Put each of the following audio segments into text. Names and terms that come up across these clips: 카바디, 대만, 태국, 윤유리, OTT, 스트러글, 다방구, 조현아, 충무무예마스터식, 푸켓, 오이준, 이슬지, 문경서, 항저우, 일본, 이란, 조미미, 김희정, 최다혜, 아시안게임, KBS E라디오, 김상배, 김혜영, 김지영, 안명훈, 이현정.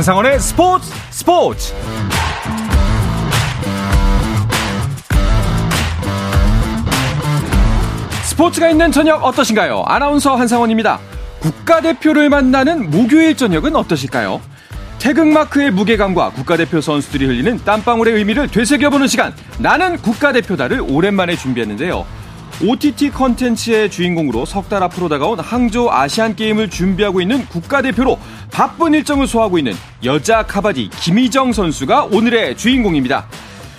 한상원의 스포츠. 스포츠가 있는 저녁 어떠신가요? 아나운서 한상원입니다. 국가대표를 만나는 목요일 저녁은 어떠실까요? 태극마크의 무게감과 국가대표 선수들이 흘리는 땀방울의 의미를 되새겨보는 시간, 나는 국가대표다를 오랜만에 준비했는데요. OTT 컨텐츠의 주인공으로 석 달 앞으로 다가온 항저우 아시안게임을 준비하고 있는 국가대표로 바쁜 일정을 소화하고 있는 여자 카바디 김희정 선수가 오늘의 주인공입니다.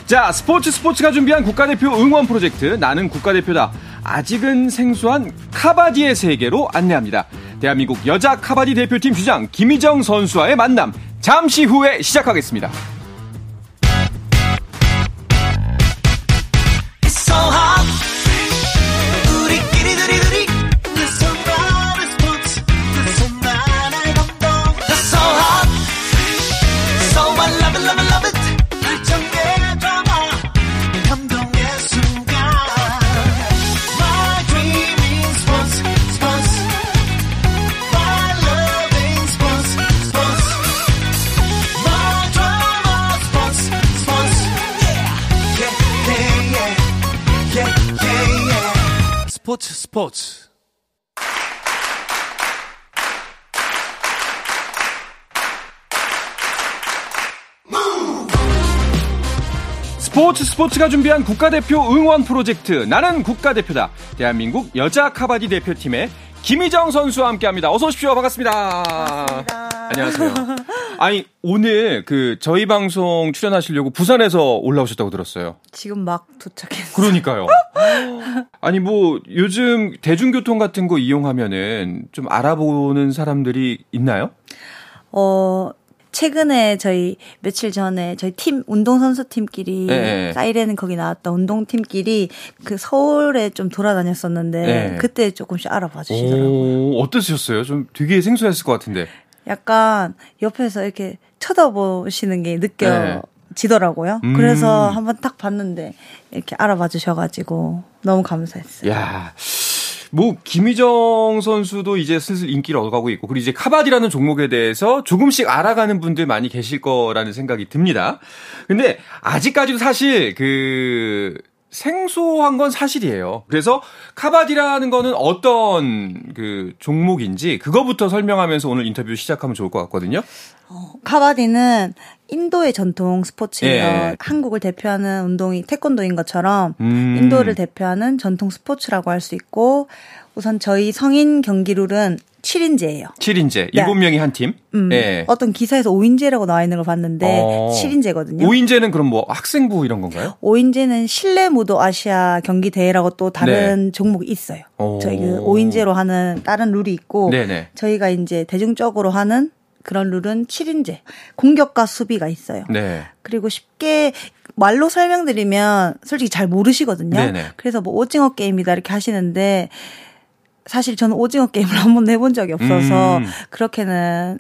자, 스포츠가 준비한 국가대표 응원 프로젝트 나는 국가대표다. 아직은 생소한 카바디의 세계로 안내합니다. 대한민국 여자 카바디 대표팀 주장 김희정 선수와의 만남, 잠시 후에 시작하겠습니다. 스포츠. 스포츠가 준비한 국가대표 응원 프로젝트 나는 국가대표다. 대한민국 여자 카바디 대표팀의 김희정 선수와 함께합니다. 어서 오십시오. 반갑습니다. 안녕하세요. 아니, 오늘 저희 방송 출연하시려고 부산에서 올라오셨다고 들었어요. 지금 막 도착했어요. 그러니까요. 아니, 요즘 대중교통 같은 거 이용하면은 좀 알아보는 사람들이 있나요? 최근에 며칠 전에 저희 팀, 운동선수팀끼리, 네. 사이렌은 거기 나왔다, 운동팀끼리 서울에 좀 돌아다녔었는데, 네. 그때 조금씩 알아봐 주시더라고요. 어떠셨어요? 좀 되게 생소했을 것 같은데. 약간 옆에서 이렇게 쳐다보시는 게 느껴지더라고요. 그래서 한번 딱 봤는데 이렇게 알아봐 주셔가지고 너무 감사했어요. 야, 김희정 선수도 이제 슬슬 인기를 얻어가고 있고, 그리고 이제 카바디라는 종목에 대해서 조금씩 알아가는 분들 많이 계실 거라는 생각이 듭니다. 근데 아직까지도 사실 생소한 건 사실이에요. 그래서 카바디라는 거는 어떤 종목인지 그거부터 설명하면서 오늘 인터뷰 시작하면 좋을 것 같거든요. 카바디는 인도의 전통 스포츠예요. 예. 한국을 대표하는 운동이 태권도인 것처럼 인도를 대표하는 전통 스포츠라고 할 수 있고, 우선 저희 성인 경기 룰은 7인제예요. 7인제. 7명이 한 팀? 네. 어떤 기사에서 5인제라고 나와 있는 걸 봤는데 7인제거든요. 5인제는 그럼 학생부 이런 건가요? 5인제는 실내 무도 아시아 경기 대회라고 또 다른, 네. 종목이 있어요. 저희 5인제로 하는 다른 룰이 있고, 네네. 저희가 이제 대중적으로 하는 그런 룰은 7인제. 공격과 수비가 있어요. 네. 그리고 쉽게 말로 설명드리면 솔직히 잘 모르시거든요. 네네. 그래서 오징어 게임이다 이렇게 하시는데, 사실 저는 오징어 게임을 한 번도 해본 적이 없어서 그렇게는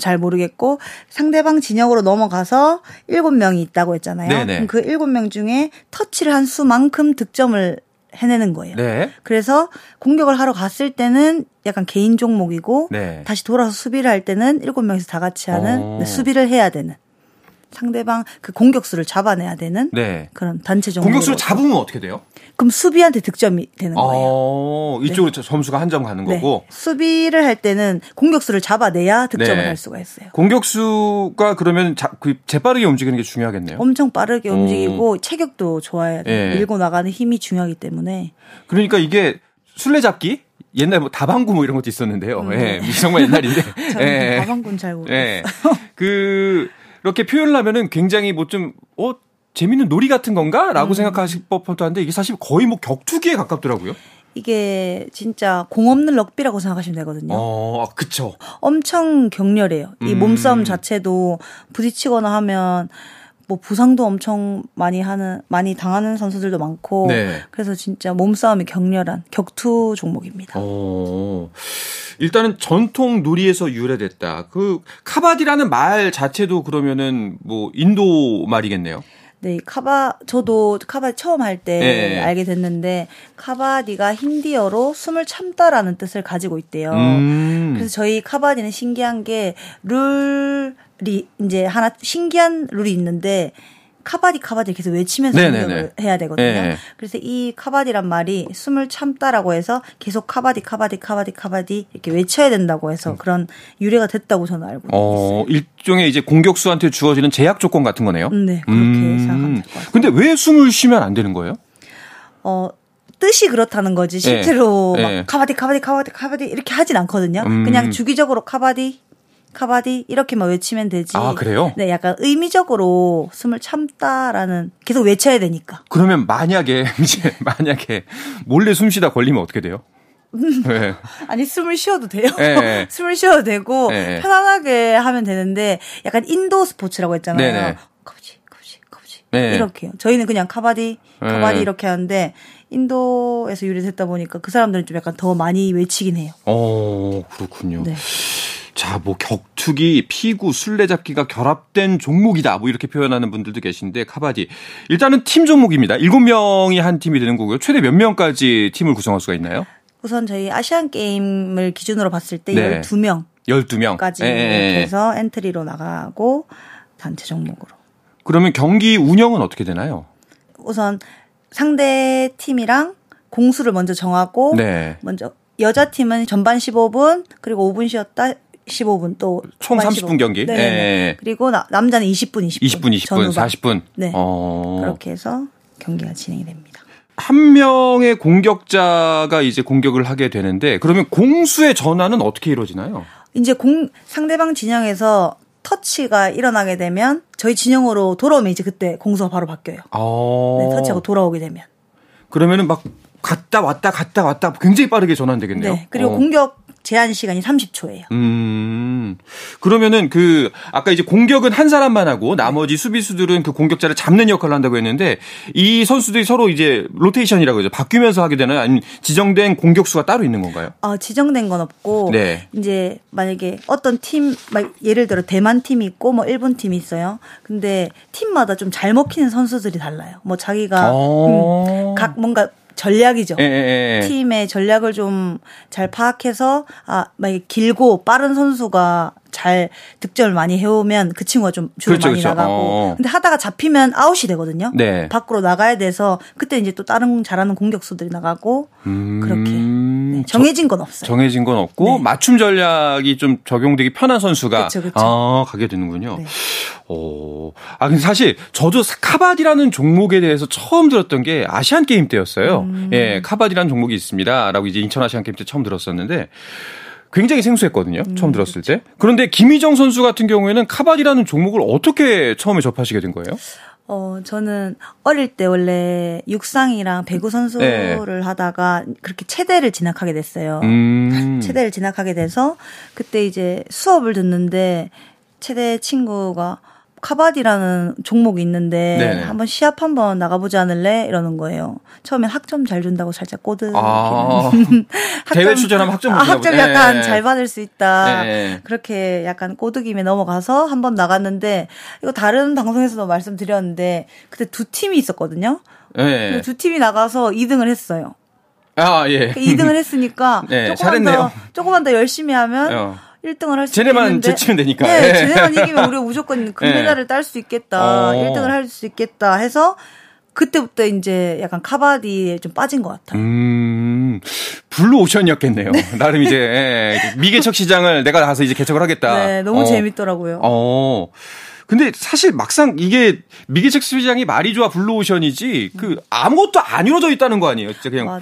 잘 모르겠고, 상대방 진영으로 넘어가서 7명이 있다고 했잖아요. 네네. 그럼 그 7명 중에 터치를 한 수만큼 득점을 해내는 거예요. 네. 그래서 공격을 하러 갔을 때는 약간 개인 종목이고, 네. 다시 돌아서 수비를 할 때는 7명에서 다 같이 하는, 수비를 해야 되는, 상대방 공격수를 잡아내야 되는, 네. 그런 단체 종목. 공격수를 잡으면 어떻게 돼요? 그럼 수비한테 득점이 되는 거예요. 이쪽으로, 네. 점수가 한 점 가는, 네. 거고. 수비를 할 때는 공격수를 잡아내야 득점을, 네. 할 수가 있어요. 공격수가 그러면 재빠르게 움직이는 게 중요하겠네요. 엄청 빠르게 움직이고 체격도 좋아야 돼요. 네. 밀고 나가는 힘이 중요하기 때문에. 그러니까 이게 술래잡기? 옛날 다방구 이런 것도 있었는데요. 네. 네. 정말 옛날인데. 저는, 네. 다방구는 잘 모르겠어요. 네. 이렇게 표현을 하면은 굉장히 재밌는 놀이 같은 건가? 라고 생각하실 법도 한데, 이게 사실 거의 격투기에 가깝더라고요. 이게 진짜 공 없는 럭비라고 생각하시면 되거든요. 그쵸. 엄청 격렬해요. 이 몸싸움 자체도 부딪히거나 하면 부상도 엄청 많이 당하는 선수들도 많고, 네. 그래서 진짜 몸싸움이 격렬한 격투 종목입니다. 일단은 전통 놀이에서 유래됐다. 카바디라는 말 자체도 그러면은 인도 말이겠네요. 네, 저도 카바디 처음 할 때 네. 알게 됐는데, 카바디가 힌디어로 숨을 참다라는 뜻을 가지고 있대요. 그래서 저희 카바디는 신기한 게, 룰이, 이제 하나, 신기한 룰이 있는데, 카바디 계속 외치면서 운동을 해야 되거든요. 네네. 그래서 이 카바디란 말이 숨을 참다라고 해서 계속 카바디 이렇게 외쳐야 된다고 해서 그런 유래가 됐다고 저는 알고 있어요. 일종의 이제 공격수한테 주어지는 제약 조건 같은 거네요. 네, 그렇게 생각하면 될 것 같아요. 근데 왜 숨을 쉬면 안 되는 거예요? 뜻이 그렇다는 거지 실제로 막 카바디 이렇게 하진 않거든요. 그냥 주기적으로 카바디 이렇게만 외치면 되지. 아, 그래요? 네, 약간 의미적으로 숨을 참다라는 계속 외쳐야 되니까. 그러면 만약에 몰래 숨 쉬다 걸리면 어떻게 돼요? 네. 아니, 숨을 쉬어도 돼요. 네. 숨을 쉬어도 되고 네. 편안하게 하면 되는데 약간 인도 스포츠라고 했잖아요. 네. 카바디 네. 이렇게요. 저희는 그냥 카바디 네. 이렇게 하는데 인도에서 유래됐다 보니까 그 사람들은 좀 약간 더 많이 외치긴 해요. 그렇군요. 네. 자, 뭐 격투기, 피구, 술래잡기가 결합된 종목이다. 뭐 이렇게 표현하는 분들도 계신데 카바디. 일단은 팀 종목입니다. 7명이 한 팀이 되는 거고요. 최대 몇 명까지 팀을 구성할 수가 있나요? 우선 저희 아시안게임을 기준으로 봤을 때 네. 12명까지 해서 엔트리로 나가고 단체 종목으로. 그러면 경기 운영은 어떻게 되나요? 우선 상대 팀이랑 공수를 먼저 정하고 네. 먼저 여자팀은 전반 15분 그리고 5분 쉬었다 15분 또 총 30분 경기. 네. 그리고 남자는 20분, 전후반. 40분. 네. 그렇게 해서 경기가 진행이 됩니다. 한 명의 공격자가 이제 공격을 하게 되는데 그러면 공수의 전환은 어떻게 이루어지나요? 이제 상대방 진영에서 터치가 일어나게 되면 저희 진영으로 돌아오면 이제 그때 공수가 바로 바뀌어요. 네, 터치하고 돌아오게 되면. 그러면은 막 갔다 왔다 굉장히 빠르게 전환되겠네요. 네. 그리고 공격 제한 시간이 30초예요. 그러면은 아까 이제 공격은 한 사람만 하고 나머지 수비수들은 그 공격자를 잡는 역할을 한다고 했는데 이 선수들이 서로 이제 로테이션이라고 하죠. 바뀌면서 하게 되나요? 아니면 지정된 공격수가 따로 있는 건가요? 지정된 건 없고 네. 이제 만약에 어떤 팀, 예를 들어 대만 팀이 있고 뭐 일본 팀이 있어요. 근데 팀마다 좀 잘 먹히는 선수들이 달라요. 뭐 자기가 각 뭔가 전략이죠. 팀의 전략을 좀 잘 파악해서 만약에 길고 빠른 선수가 잘 득점을 많이 해오면 그 친구가 좀 주로 그렇죠. 나가고 근데 하다가 잡히면 아웃이 되거든요. 네. 밖으로 나가야 돼서 그때 이제 또 다른 잘하는 공격수들이 나가고 그렇게 네, 정해진 건 없어요. 정해진 건 없고 네. 맞춤 전략이 좀 적용되기 편한 선수가 그쵸. 가게 되는군요. 네. 근데 사실 저도 카바디라는 종목에 대해서 처음 들었던 게 아시안 게임 때였어요. 예, 카바디라는 종목이 있습니다라고 이제 인천아시안 게임 때 처음 들었었는데. 굉장히 생소했거든요. 처음 들었을 때. 그런데 김희정 선수 같은 경우에는 카바디라는 종목을 어떻게 처음에 접하시게 된 거예요? 저는 어릴 때 원래 육상이랑 배구 선수를 하다가 그렇게 체대를 진학하게 됐어요. 체대를 진학하게 돼서 그때 이제 수업을 듣는데 체대 친구가 카바디라는 종목이 있는데 네네. 한번 시합 한번 나가보지 않을래? 이러는 거예요. 처음엔 학점 잘 준다고 살짝 꼬드는 대회 출전하면 학점 준다고. 학점 약간 잘 받을 수 있다. 네네. 그렇게 약간 꼬드김에 넘어가서 한번 나갔는데 이거 다른 방송에서도 말씀드렸는데 그때 2팀이 있었거든요. 네. 2팀이 나가서 2등을 했어요. 아 예. 2등을 했으니까 네, 조금만 더 열심히 하면 1등을 할 수 있는데 쟤네만 제치면 되니까. 네, 쟤네만 이기면 우리가 무조건 금메달을 딸 수 있겠다. 1등을 할 수 있겠다 해서 그때부터 이제 약간 카바디에 좀 빠진 것 같아요. 블루 오션이었겠네요. 네. 나름 이제 미개척 시장을 내가 가서 이제 개척을 하겠다. 네, 너무 재밌더라고요. 근데 사실 막상 이게 미개척 시장이 말이 좋아 블루오션이지 그 아무것도 안 이루어져 있다는 거 아니에요? 진짜 그냥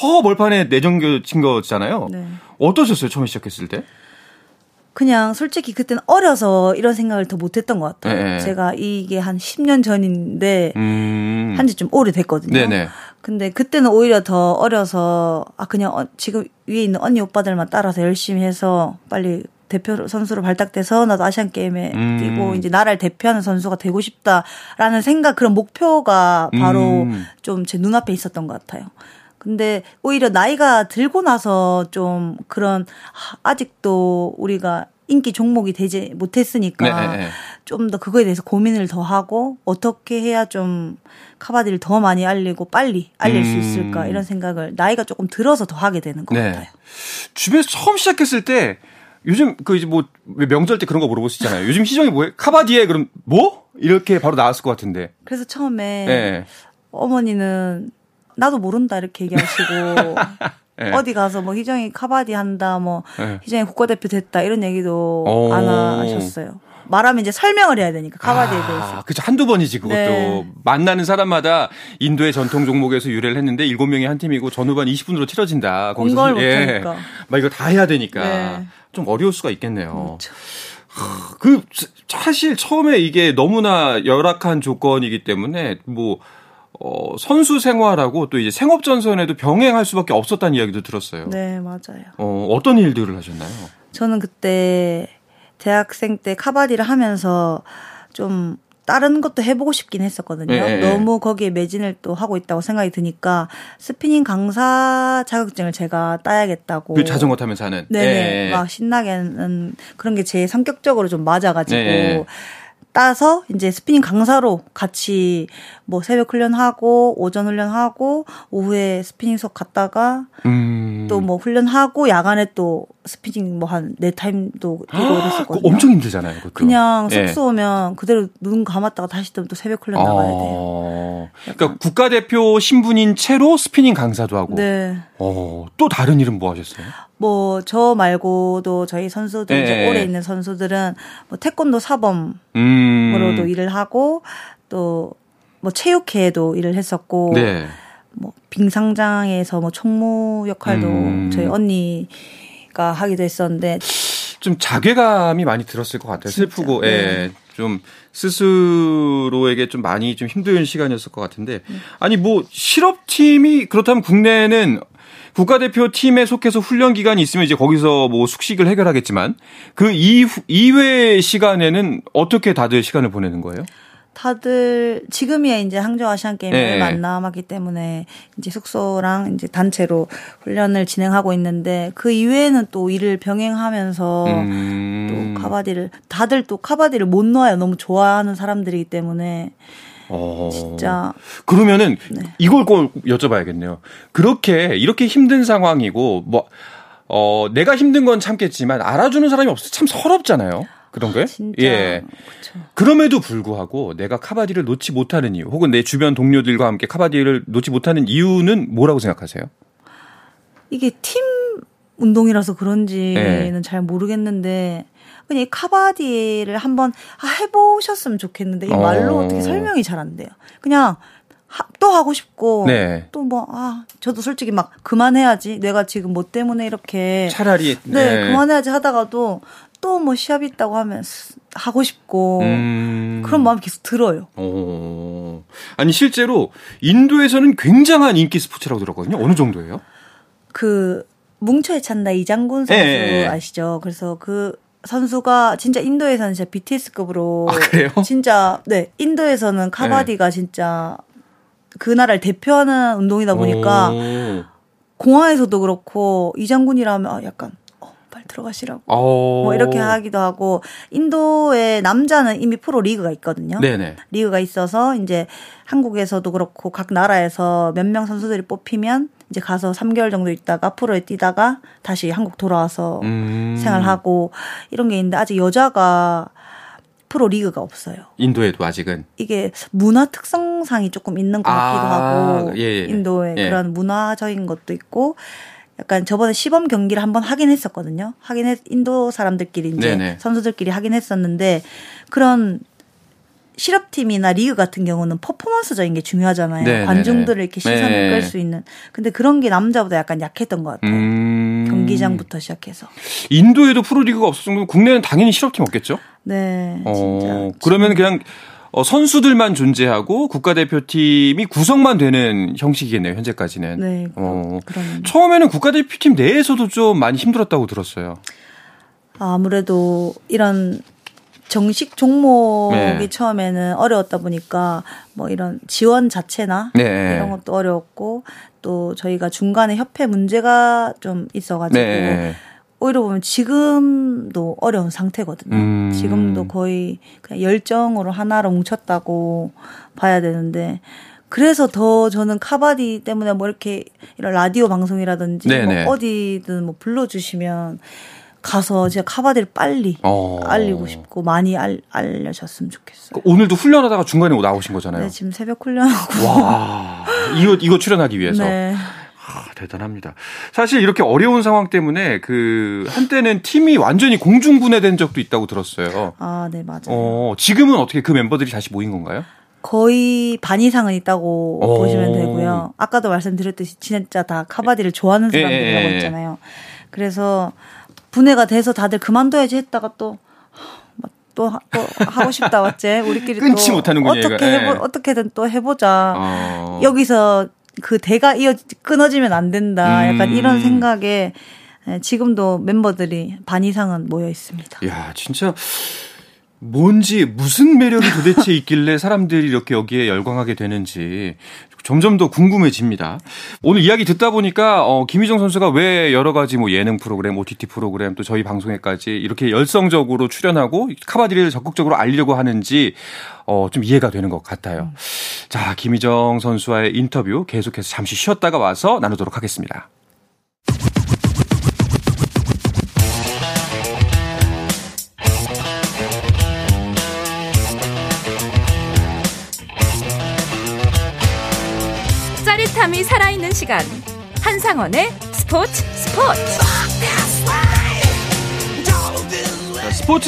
허허벌판에 내정겨진 거잖아요. 네. 어떠셨어요? 처음에 시작했을 때? 그냥 솔직히 그때는 어려서 이런 생각을 더 못했던 것 같아요. 네네. 제가 이게 한 10년 전인데 한 지 좀 오래됐거든요. 네네. 근데 그때는 오히려 더 어려서 그냥 지금 위에 있는 언니 오빠들만 따라서 열심히 해서 빨리 대표 선수로 발탁돼서 나도 아시안 게임에 뛰고 이제 나라를 대표하는 선수가 되고 싶다라는 생각, 그런 목표가 바로 좀 제 눈앞에 있었던 것 같아요. 근데 오히려 나이가 들고 나서 좀 그런 아직도 우리가 인기 종목이 되지 못했으니까 네, 네, 네. 좀 더 그거에 대해서 고민을 더 하고 어떻게 해야 좀 카바디를 더 많이 알리고 빨리 알릴 수 있을까 이런 생각을 나이가 조금 들어서 더 하게 되는 것 네. 같아요. 집에서 처음 시작했을 때 요즘 그 이제 뭐 명절 때 그런 거 물어보시잖아요. 요즘 시정이 뭐예요? 카바디에 그럼 뭐? 이렇게 바로 나왔을 것 같은데. 그래서 처음에 네. 어머니는 나도 모른다 이렇게 얘기하시고 네. 어디 가서 뭐 희정이 카바디 한다, 뭐 네. 희정이 국가대표 됐다 이런 얘기도 안 하셨어요. 말하면 이제 설명을 해야 되니까 카바디에 대해서. 그렇죠. 한두 번이지 그것도. 네. 만나는 사람마다 인도의 전통 종목에서 유래를 했는데 7명이 한 팀이고 전후반 20분으로 치러진다. 공부를 못하니까. 예. 막 이거 다 해야 되니까 네. 좀 어려울 수가 있겠네요. 그렇죠. 그 사실 처음에 이게 너무나 열악한 조건이기 때문에 뭐. 선수 생활하고 또 이제 생업 전선에도 병행할 수밖에 없었다는 이야기도 들었어요. 네, 맞아요. 어떤 일들을 하셨나요? 저는 그때 대학생 때 카바디를 하면서 좀 다른 것도 해보고 싶긴 했었거든요. 네. 너무 거기에 매진을 또 하고 있다고 생각이 드니까 스피닝 강사 자격증을 제가 따야겠다고. 그 자전거 타면서 하는. 네, 막 신나게는 그런 게 제 성격적으로 좀 맞아가지고. 네. 따서 이제 스피닝 강사로 같이 뭐 새벽 훈련하고 오전 훈련하고 오후에 스피닝 수업 갔다가 또 뭐 훈련하고 야간에 또 스피닝 뭐 한 4타임도 뛰고 그랬었거든요. 엄청 힘들잖아요. 그것도. 그냥 숙소 예. 오면 그대로 눈 감았다가 다시 또 새벽 훈련 나가야 돼요. 그러니까 국가대표 신분인 채로 스피닝 강사도 하고. 네. 또 다른 일은 뭐 하셨어요? 뭐 저 말고도 저희 선수들 이제 오래 있는 선수들은 뭐 태권도 사범으로도 일을 하고 또 뭐 체육회에도 일을 했었고 네. 뭐 빙상장에서 뭐 총무 역할도 저희 언니가 하기도 했었는데 좀 자괴감이 많이 들었을 것 같아요. 진짜? 슬프고 네. 예. 좀 스스로에게 좀 많이 좀 힘든 시간이었을 것 같은데 아니 뭐 실업팀이 그렇다면 국내에는 국가대표 팀에 속해서 훈련 기간이 있으면 이제 거기서 뭐 숙식을 해결하겠지만 그 이외의 시간에는 어떻게 다들 시간을 보내는 거예요? 다들 지금이야 이제 항저우 아시안게임이 얼마 안 남았기 때문에 이제 숙소랑 이제 단체로 훈련을 진행하고 있는데 그 이외에는 또 일을 병행하면서 또 카바디를 다들 또 카바디를 못 놓아요. 너무 좋아하는 사람들이기 때문에. 진짜. 그러면은 네. 이걸 꼭 여쭤봐야겠네요. 이렇게 힘든 상황이고 뭐 내가 힘든 건 참겠지만 알아주는 사람이 없어서 참 서럽잖아요. 그런 거예요? 진짜. 예. 그쵸. 그럼에도 불구하고 내가 카바디를 놓지 못하는 이유, 혹은 내 주변 동료들과 함께 카바디를 놓지 못하는 이유는 뭐라고 생각하세요? 이게 팀 운동이라서 그런지는 잘 모르겠는데. 그냥 이 카바디를 한번 해보셨으면 좋겠는데 이 말로 어떻게 설명이 잘 안 돼요. 그냥 또 하고 싶고 네. 또 뭐 저도 솔직히 막 그만해야지 내가 지금 뭐 때문에 이렇게 차라리 네. 그만해야지 하다가도 또 뭐 시합 있다고 하면 하고 싶고 그런 마음이 계속 들어요. 아니 실제로 인도에서는 굉장한 인기 스포츠라고 들었거든요. 어느 정도예요? 그 뭉쳐에 찬다 이장군 선수 아시죠? 그래서 그 선수가 진짜 인도에서는 진짜 BTS급으로 그래요? 진짜 네 인도에서는 카바디가 진짜 그 나라를 대표하는 운동이다 보니까 공항에서도 그렇고 이장군이라면 약간 빨리 들어가시라고 뭐 이렇게 하기도 하고 인도의 남자는 이미 프로 리그가 있거든요. 네네. 리그가 있어서 이제 한국에서도 그렇고 각 나라에서 몇 명 선수들이 뽑히면 이제 가서 3개월 정도 있다가 프로에 뛰다가 다시 한국 돌아와서 생활하고 이런 게 있는데 아직 여자가 프로 리그가 없어요. 인도에도 아직은. 이게 문화 특성상이 조금 있는 것 같기도 하고 인도의 그런 문화적인 것도 있고 약간 저번에 시범 경기를 한번 하긴 했었거든요. 인도 사람들끼리 이제 선수들끼리 하긴 했었는데 그런 실업팀이나 리그 같은 경우는 퍼포먼스적인 게 중요하잖아요. 네네네. 관중들을 이렇게 시선을 끌 수 있는. 근데 그런 게 남자보다 약간 약했던 것 같아요. 경기장부터 시작해서. 인도에도 프로리그가 없을 정도면 국내는 당연히 실업팀 없겠죠? 네. 진짜. 그러면 그냥 선수들만 존재하고 국가대표팀이 구성만 되는 형식이겠네요. 현재까지는. 네. 처음에는 국가대표팀 내에서도 좀 많이 힘들었다고 들었어요. 아무래도 이런 정식 종목이 처음에는 어려웠다 보니까 뭐 이런 지원 자체나 이런 것도 어려웠고 또 저희가 중간에 협회 문제가 좀 있어가지고 오히려 보면 지금도 어려운 상태거든요. 지금도 거의 그냥 열정으로 하나로 뭉쳤다고 봐야 되는데, 그래서 더 저는 카바디 때문에 뭐 이렇게 이런 라디오 방송이라든지 뭐 어디든 뭐 불러주시면 가서 제가 카바디를 빨리 알리고 싶고 많이 알려졌으면 좋겠어요. 그러니까 오늘도 훈련하다가 중간에 나오신 거잖아요. 네, 지금 새벽 훈련하고. 와, 이거 출연하기 위해서. 네. 아, 대단합니다. 사실 이렇게 어려운 상황 때문에 그 한때는 팀이 완전히 공중분해된 적도 있다고 들었어요. 아, 네, 맞아요. 지금은 어떻게 그 멤버들이 다시 모인 건가요? 거의 반 이상은 있다고 보시면 되고요. 아까도 말씀드렸듯이 진짜 다 카바디를 좋아하는 사람들이라고 했잖아요. 그래서 분해가 돼서 다들 그만둬야지 했다가 또 하고 싶다 왔지. 우리끼리 끊지 못하는군요. 어떻게든 또 해보자. 여기서 그 대가 끊어지면 안 된다. 약간 이런 생각에 지금도 멤버들이 반 이상은 모여 있습니다. 이야, 진짜 뭔지 무슨 매력이 도대체 있길래 사람들이 이렇게 여기에 열광하게 되는지 점점 더 궁금해집니다. 오늘 이야기 듣다 보니까 김희정 선수가 왜 여러 가지 뭐 예능 프로그램, OTT 프로그램 또 저희 방송에까지 이렇게 열성적으로 출연하고 카바디를 적극적으로 알리려고 하는지 좀 이해가 되는 것 같아요. 자, 김희정 선수와의 인터뷰 계속해서 잠시 쉬었다가 와서 나누도록 하겠습니다. 이 살아있는 시간, 한상헌의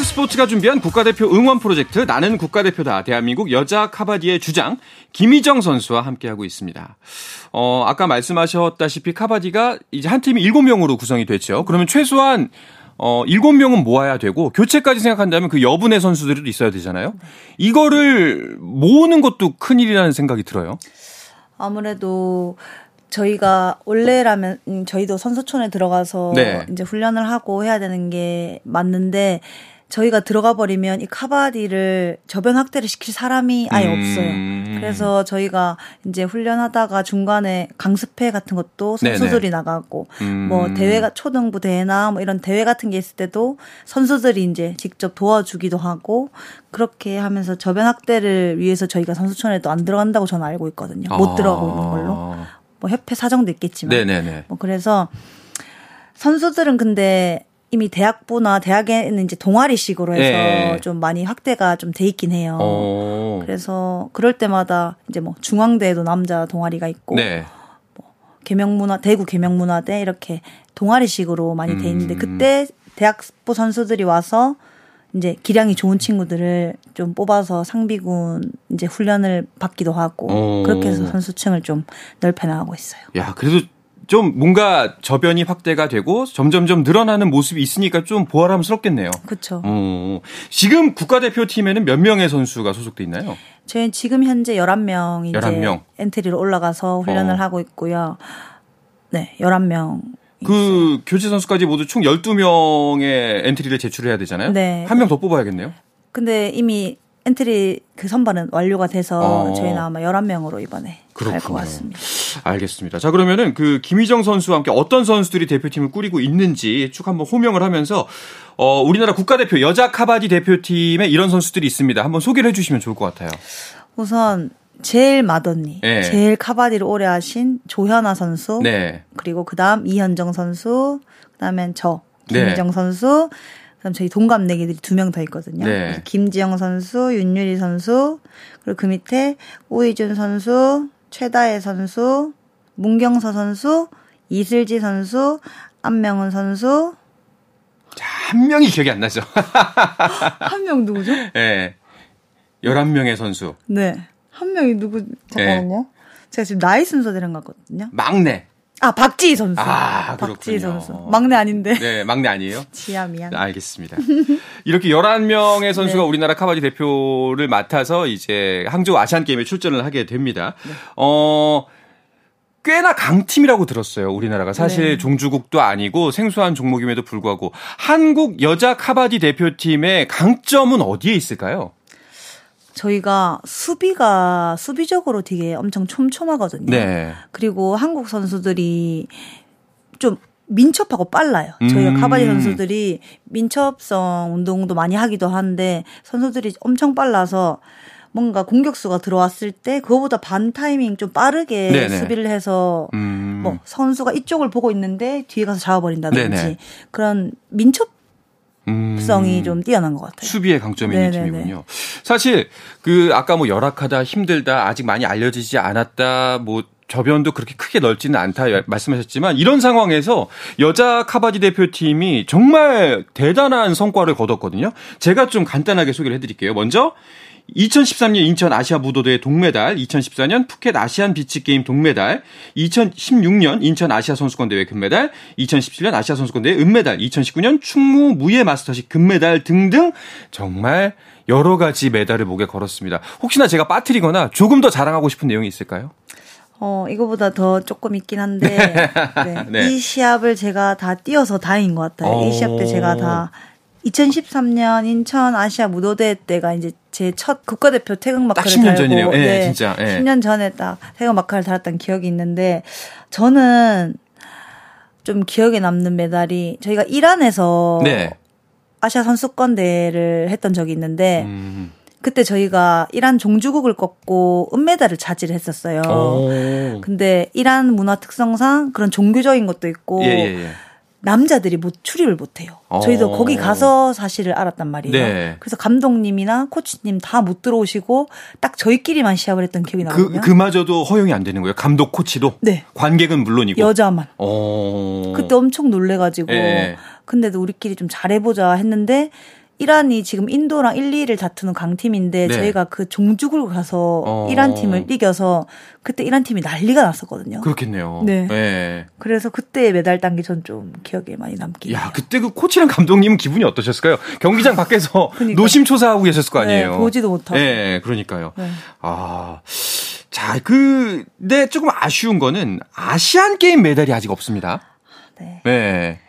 스포츠가 준비한 국가대표 응원 프로젝트 나는 국가대표다, 대한민국 여자 카바디의 주장 김희정 선수와 함께하고 있습니다. 아까 말씀하셨다시피 카바디가 이제 한 팀이 7명으로 구성이 됐죠. 그러면 최소한 7명은 모아야 되고, 교체까지 생각한다면 그 여분의 선수들도 있어야 되잖아요. 이거를 모으는 것도 큰일이라는 생각이 들어요. 아무래도 저희가 원래라면 저희도 선수촌에 들어가서 이제 훈련을 하고 해야 되는 게 맞는데, 저희가 들어가 버리면 이 카바디를 저변 확대를 시킬 사람이 아예 없어요. 그래서 저희가 이제 훈련하다가 중간에 강습회 같은 것도 선수들이 나가고, 뭐 대회가 초등부 대회나 뭐 이런 대회 같은 게 있을 때도 선수들이 이제 직접 도와주기도 하고, 그렇게 하면서 저변 확대를 위해서 저희가 선수촌에도 안 들어간다고 저는 알고 있거든요. 못 들어가고 있는 걸로. 뭐 협회 사정도 있겠지만. 뭐 그래서 선수들은 근데 이미 대학부나 대학에는 이제 동아리식으로 해서 좀 많이 확대가 좀 돼 있긴 해요. 그래서 그럴 때마다 이제 뭐 중앙대에도 남자 동아리가 있고, 뭐 대구 계명문화대 이렇게 동아리식으로 많이 돼 있는데, 그때 대학부 선수들이 와서 이제 기량이 좋은 친구들을 좀 뽑아서 상비군 이제 훈련을 받기도 하고, 그렇게 해서 선수층을 좀 넓혀 나가고 있어요. 야, 그래도 좀 뭔가 저변이 확대가 되고 점점점 늘어나는 모습이 있으니까 좀 보람스럽겠네요. 그렇죠. 지금 국가대표팀에는 몇 명의 선수가 소속돼 있나요? 저희는 지금 현재 11명이 이제 엔트리로 올라가서 훈련을 하고 있고요. 네, 11명. 그 교체 선수까지 모두 총 12명의 엔트리를 제출해야 되잖아요. 네. 한 명 더 뽑아야겠네요. 근데 이미 엔트리 그 선발은 완료가 돼서 저희는 아마 11명으로 이번에 갈 것 같습니다. 알겠습니다. 자, 그러면은 그 김희정 선수와 함께 어떤 선수들이 대표팀을 꾸리고 있는지 쭉 한번 호명을 하면서 우리나라 국가대표 여자 카바디 대표팀에 이런 선수들이 있습니다. 한번 소개를 해주시면 좋을 것 같아요. 우선 제일 맏언니, 제일 카바디를 오래 하신 조현아 선수, 그리고 그다음 이현정 선수, 그다음엔 저 김희정 선수, 그럼 저희 동갑내기들이 2명 더 있거든요. 김지영 선수, 윤유리 선수, 그리고 그 밑에 오이준 선수, 최다혜 선수, 문경서 선수, 이슬지 선수, 안명훈 선수. 자, 한 명이 기억이 안 나죠. 한 명 누구죠? 11명의 선수. 한 명이 누구, 잠깐만요. 제가 지금 나이 순서대로 갔거든요. 막내. 아, 박지희 선수. 아, 박지희 선수. 막내 아닌데. 네, 막내 아니에요? 지아, 미안. 알겠습니다. 이렇게 11명의 선수가 우리나라 카바디 대표를 맡아서 이제 항저우 아시안게임에 출전을 하게 됩니다. 꽤나 강팀이라고 들었어요, 우리나라가. 사실 종주국도 아니고 생소한 종목임에도 불구하고 한국 여자 카바디 대표팀의 강점은 어디에 있을까요? 저희가 수비적으로 되게 엄청 촘촘하거든요. 그리고 한국 선수들이 좀 민첩하고 빨라요. 저희가 카바디 선수들이 민첩성 운동도 많이 하기도 한데 선수들이 엄청 빨라서 뭔가 공격수가 들어왔을 때 그거보다 반 타이밍 좀 빠르게 네네. 수비를 해서 뭐 선수가 이쪽을 보고 있는데 뒤에 가서 잡아버린다든지 네네. 그런 민첩성이 좀 뛰어난 것 같아요. 수비의 강점이 있는 팀이군요. 사실 그 아까 뭐 열악하다, 힘들다, 아직 많이 알려지지 않았다, 뭐 저변도 그렇게 크게 넓지는 않다 말씀하셨지만 이런 상황에서 여자 카바디 대표팀이 정말 대단한 성과를 거뒀거든요. 제가 좀 간단하게 소개를 해드릴게요. 먼저 2013년 인천 아시아 무도대회 동메달, 2014년 푸켓 아시안 비치게임 동메달, 2016년 인천 아시아선수권대회 금메달, 2017년 아시아선수권대회 은메달, 2019년 충무무예마스터식 금메달 등등 정말 여러 가지 메달을 목에 걸었습니다. 혹시나 제가 빠뜨리거나 조금 더 자랑하고 싶은 내용이 있을까요? 이거보다 더 조금 있긴 한데 네. 네. 이 시합을 제가 다 뛰어서 다행인 것 같아요. 이 시합 때 제가 다 2013년 인천 아시아 무도대회 때가 이제 제 첫 국가대표 태극마크를 달고 10년 전이네요. 네, 네. 진짜. 네. 10년 전에 딱 태극마크를 달았던 기억이 있는데 저는 좀 기억에 남는 메달이 저희가 이란에서 네. 아시아 선수권대회를 했던 적이 있는데 그때 저희가 이란 종주국을 꺾고 은메달을 차지했었어요. 근데 이란 문화 특성상 그런 종교적인 것도 있고 예. 남자들이 출입을 못해요. 저희도 거기 가서 사실을 알았단 말이에요. 네. 그래서 감독님이나 코치님 다 못 들어오시고 딱 저희끼리만 시합을 했던 기억이 나거든요. 그마저도 허용이 안 되는 거예요? 감독, 코치도? 네. 관객은 물론이고? 여자만. 그때 엄청 놀래가지고 예. 근데도 우리끼리 좀 잘해보자 했는데 이란이 지금 인도랑 1, 2위를 다투는 강팀인데 네. 저희가 그 종주국을 가서 이란 팀을 이겨서 그때 이란 팀이 난리가 났었거든요. 그렇겠네요. 네. 네. 그래서 그때 메달 딴 게 전 좀 기억에 많이 남긴 해요. 그때 그 코치랑 감독님은 기분이 어떠셨을까요? 경기장 밖에서 그러니까. 노심초사하고 계셨을 거 아니에요. 네, 보지도 못하고. 네, 그러니까요. 네. 자, 근데 조금 아쉬운 거는 아시안게임 메달이 아직 없습니다. 네. 네.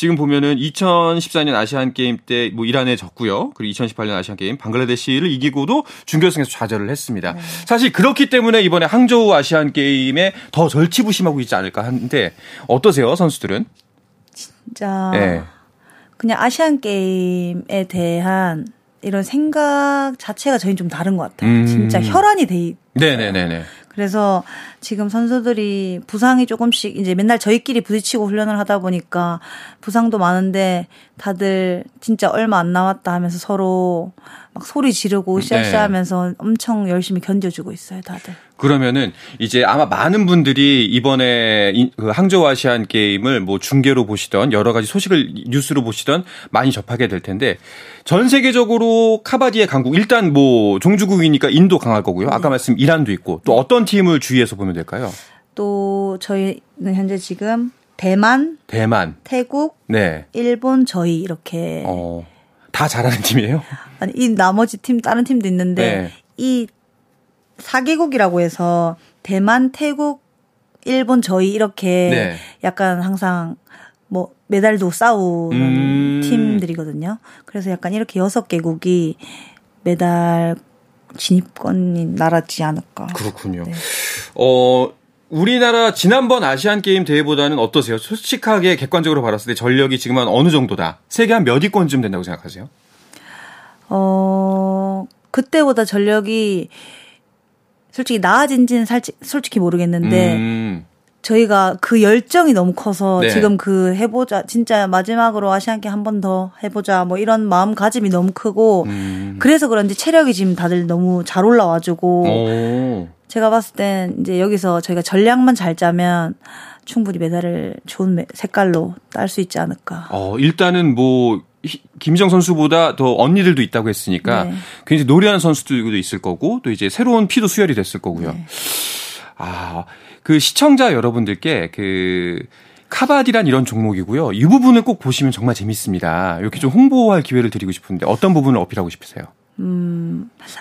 지금 보면은 2014년 아시안게임 때 뭐 이란에 졌고요. 그리고 2018년 아시안게임 방글라데시를 이기고도 준결승에서 좌절을 했습니다. 네. 사실 그렇기 때문에 이번에 항저우 아시안게임에 더 절치부심하고 있지 않을까 하는데 어떠세요, 선수들은? 진짜 네. 그냥 아시안게임에 대한 이런 생각 자체가 저희는 좀 다른 것 같아요. 진짜 혈안이 돼 있어요. 네네네네. 그래서 지금 선수들이 부상이 조금씩 이제 맨날 저희끼리 부딪히고 훈련을 하다 보니까 부상도 많은데 다들 진짜 얼마 안 남았다 하면서 서로 막 소리 지르고 으쌰으쌰 하면서 엄청 열심히 견뎌주고 있어요, 다들. 그러면은 이제 아마 많은 분들이 이번에 항저우 아시안 게임을 뭐 중계로 보시던 여러 가지 소식을 뉴스로 보시던 많이 접하게 될 텐데 전 세계적으로 카바디의 강국 일단 뭐 종주국이니까 인도 강할 거고요. 아까 말씀 이란도 있고 또 어떤 팀을 주의해서 보면 될까요? 또 저희는 현재 지금 대만, 태국, 네. 일본 저희 이렇게 다 잘하는 팀이에요? 아니 이 나머지 팀 다른 팀도 있는데 네. 이 4개국이라고 해서 대만, 태국, 일본 저희 이렇게 네. 약간 항상 뭐 메달도 싸우는 팀들이거든요. 그래서 약간 이렇게 6개국이 메달 진입권이 나라지 않을까. 그렇군요. 네. 우리나라 지난번 아시안게임 대회보다는 어떠세요? 솔직하게 객관적으로 봤을 때 전력이 지금 한 어느 정도다? 세계 한 몇 위권쯤 된다고 생각하세요? 그때보다 전력이 솔직히 나아진지는 솔직히 모르겠는데 저희가 그 열정이 너무 커서 네. 지금 그 해보자 진짜 마지막으로 아시안게임 한 번 더 해보자 뭐 이런 마음가짐이 너무 크고 그래서 그런지 체력이 지금 다들 너무 잘 올라와주고 제가 봤을 땐 이제 여기서 저희가 전략만 잘 짜면 충분히 메달을 좋은 색깔로 딸 수 있지 않을까. 일단은 뭐 김희정 선수보다 더 언니들도 있다고 했으니까 네. 굉장히 노련한 선수들도 있을 거고 또 이제 새로운 피도 수혈이 됐을 거고요. 네. 그 시청자 여러분들께 그 카바디란 이런 종목이고요. 이 부분을 꼭 보시면 정말 재밌습니다. 이렇게 좀 홍보할 기회를 드리고 싶은데 어떤 부분을 어필하고 싶으세요?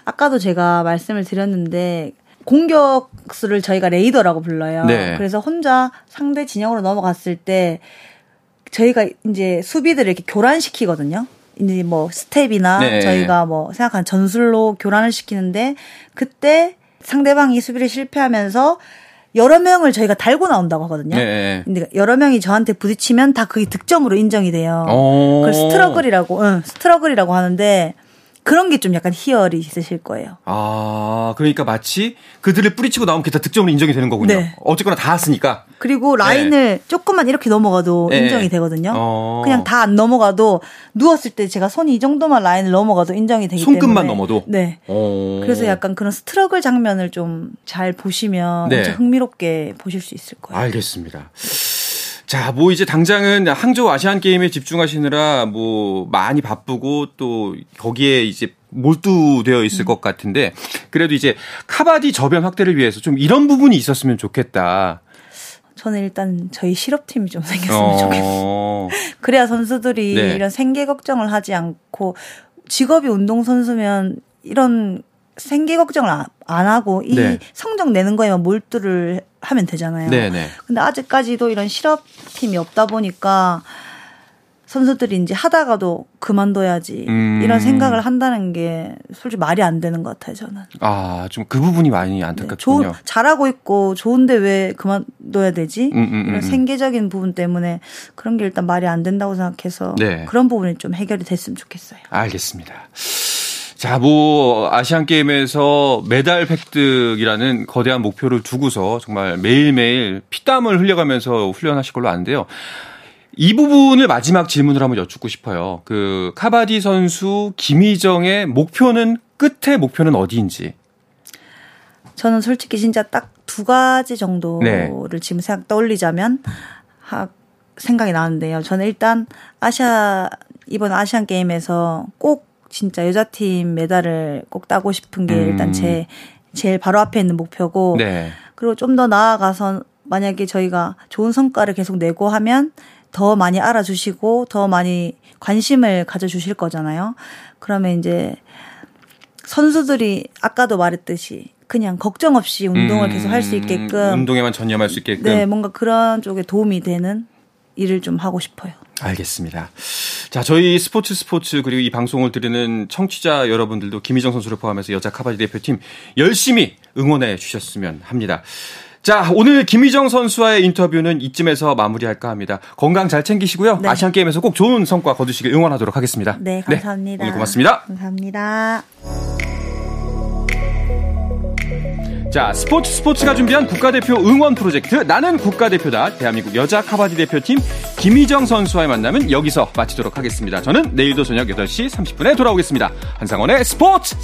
아까도 제가 말씀을 드렸는데 공격수를 저희가 레이더라고 불러요. 네. 그래서 혼자 상대 진영으로 넘어갔을 때 저희가 이제 수비들을 이렇게 교란시키거든요. 이제 뭐 스텝이나 네. 저희가 뭐 생각하는 전술로 교란을 시키는데 그때 상대방이 수비를 실패하면서 여러 명을 저희가 달고 나온다고 하거든요. 네. 근데 여러 명이 저한테 부딪히면 다 그게 득점으로 인정이 돼요. 그걸 스트러글이라고 하는데 그런 게 좀 약간 희열이 있으실 거예요. 아, 그러니까 마치 그들을 뿌리치고 나오면 그게 다 득점으로 인정이 되는 거군요. 네. 어쨌거나 다 왔으니까. 그리고 라인을 네. 조금만 이렇게 넘어가도 네. 인정이 되거든요. 그냥 다 안 넘어가도 누웠을 때 제가 손이 이 정도만 라인을 넘어가도 인정이 되기 손끝만 때문에. 손끝만 넘어도? 네. 그래서 약간 그런 스트러글 장면을 좀 잘 보시면 네. 엄청 흥미롭게 보실 수 있을 거예요. 알겠습니다. 자, 뭐 이제 당장은 항저우 아시안 게임에 집중하시느라 뭐 많이 바쁘고 또 거기에 이제 몰두되어 있을 것 같은데 그래도 이제 카바디 저변 확대를 위해서 좀 이런 부분이 있었으면 좋겠다. 저는 일단 저희 실업팀이 좀 생겼으면 좋겠어요. 그래야 선수들이 네. 이런 생계 걱정을 하지 않고 직업이 운동선수면 이런 생계 걱정을 안 하고 이 네. 성적 내는 거에만 몰두를 하면 되잖아요. 네네. 근데 아직까지도 이런 실업팀이 없다 보니까 선수들이 이제 하다가도 그만둬야지 이런 생각을 한다는 게 솔직히 말이 안 되는 것 같아요, 저는. 아, 좀 그 부분이 많이 안타깝군요. 네, 잘하고 있고 좋은데 왜 그만둬야 되지? 이런 생계적인 부분 때문에 그런 게 일단 말이 안 된다고 생각해서 네. 그런 부분이 좀 해결이 됐으면 좋겠어요. 알겠습니다. 자, 뭐 아시안게임에서 메달 획득이라는 거대한 목표를 두고서 정말 매일매일 피땀을 흘려가면서 훈련하실 걸로 아는데요. 이 부분을 마지막 질문으로 한번 여쭙고 싶어요. 그 카바디 선수 김희정의 목표는 끝의 목표는 어디인지. 저는 솔직히 진짜 딱 두 가지 정도를 네. 지금 떠올리자면 생각이 나는데요. 저는 일단 이번 아시안게임에서 꼭 진짜 여자팀 메달을 꼭 따고 싶은 게 일단 제일 바로 앞에 있는 목표고 네. 그리고 좀 더 나아가서 만약에 저희가 좋은 성과를 계속 내고 하면 더 많이 알아주시고 더 많이 관심을 가져주실 거잖아요. 그러면 이제 선수들이 아까도 말했듯이 그냥 걱정 없이 운동을 계속 할 수 있게끔 운동에만 전념할 수 있게끔 네, 뭔가 그런 쪽에 도움이 되는 일을 좀 하고 싶어요. 알겠습니다. 자, 저희 스포츠 그리고 이 방송을 들으는 청취자 여러분들도 김희정 선수를 포함해서 여자 카바디 대표팀 열심히 응원해 주셨으면 합니다. 자, 오늘 김희정 선수와의 인터뷰는 이쯤에서 마무리할까 합니다. 건강 잘 챙기시고요. 네. 아시안게임에서 꼭 좋은 성과 거두시길 응원하도록 하겠습니다. 네, 감사합니다. 네, 오늘 고맙습니다. 감사합니다. 자, 스포츠가 준비한 국가대표 응원 프로젝트 나는 국가대표다. 대한민국 여자 카바디 대표팀 김희정 선수와의 만남은 여기서 마치도록 하겠습니다. 저는 내일도 저녁 8시 30분에 돌아오겠습니다. 한상원의 스포츠!